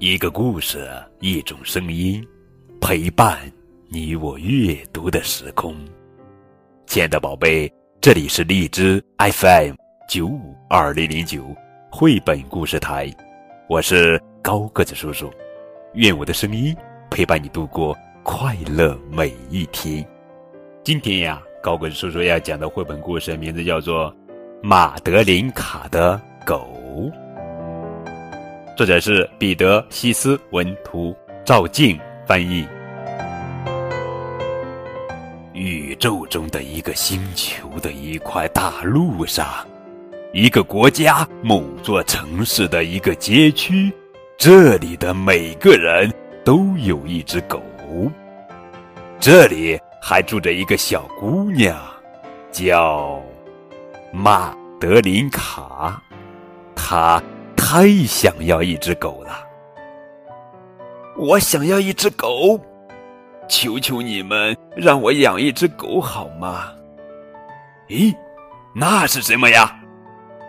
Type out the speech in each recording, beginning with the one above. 一个故事，一种声音，陪伴你我阅读的时空。亲爱的宝贝，这里是荔枝 FM952009 绘本故事台，我是高个子叔叔，愿我的声音陪伴你度过快乐每一天。今天呀，高个子叔叔要讲的绘本故事名字叫做《马德琳卡的狗》，作者是彼得·西斯文图，赵静翻译。宇宙中的一个星球的一块大陆上，一个国家某座城市的一个街区，这里的每个人都有一只狗。这里还住着一个小姑娘，叫马德琳卡，她太想要一只狗了。我想要一只狗，求求你们让我养一只狗好吗？咦，那是什么呀？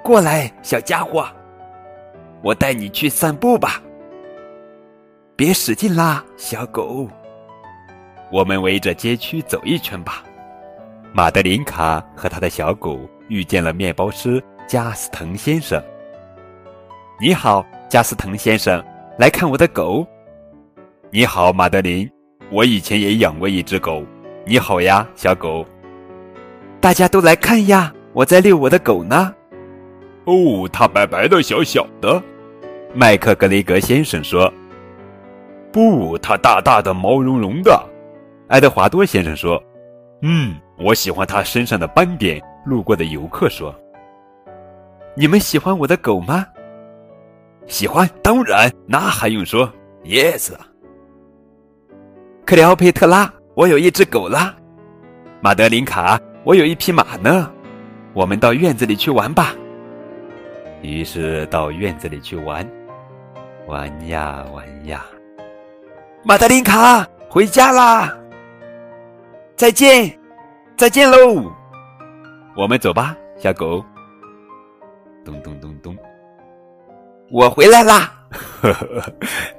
过来，小家伙，我带你去散步吧。别使劲啦，小狗。我们围着街区走一圈吧。马德琳卡和他的小狗遇见了面包师加斯滕先生。你好，加斯滕先生，来看我的狗。你好，马德琳，我以前也养过一只狗。你好呀，小狗。大家都来看呀，我在遛我的狗呢。哦，它白白的，小小的。麦克格雷格先生说。不，它大大的，毛茸茸的。爱德华多先生说。我喜欢它身上的斑点，路过的游客说。你们喜欢我的狗吗？喜欢，当然，那还用说 yes。 克里奥佩特拉，我有一只狗啦。马德琳卡，我有一匹马呢，我们到院子里去玩吧。于是到院子里去玩，玩呀玩呀。马德琳卡，回家啦，再见，再见喽。我们走吧，小狗。咚咚咚咚，我回来啦！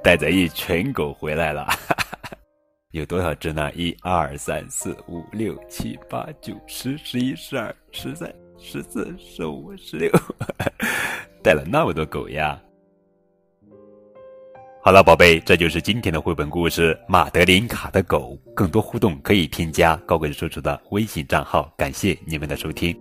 带着一群狗回来了，有多少只呢？1、2、3、4、5、6、7、8、9、10、11、12、13、14、15、16，带了那么多狗呀！好了，宝贝，这就是今天的绘本故事《马德琳卡的狗》。更多互动可以添加高个子叔叔的微信账号。感谢你们的收听。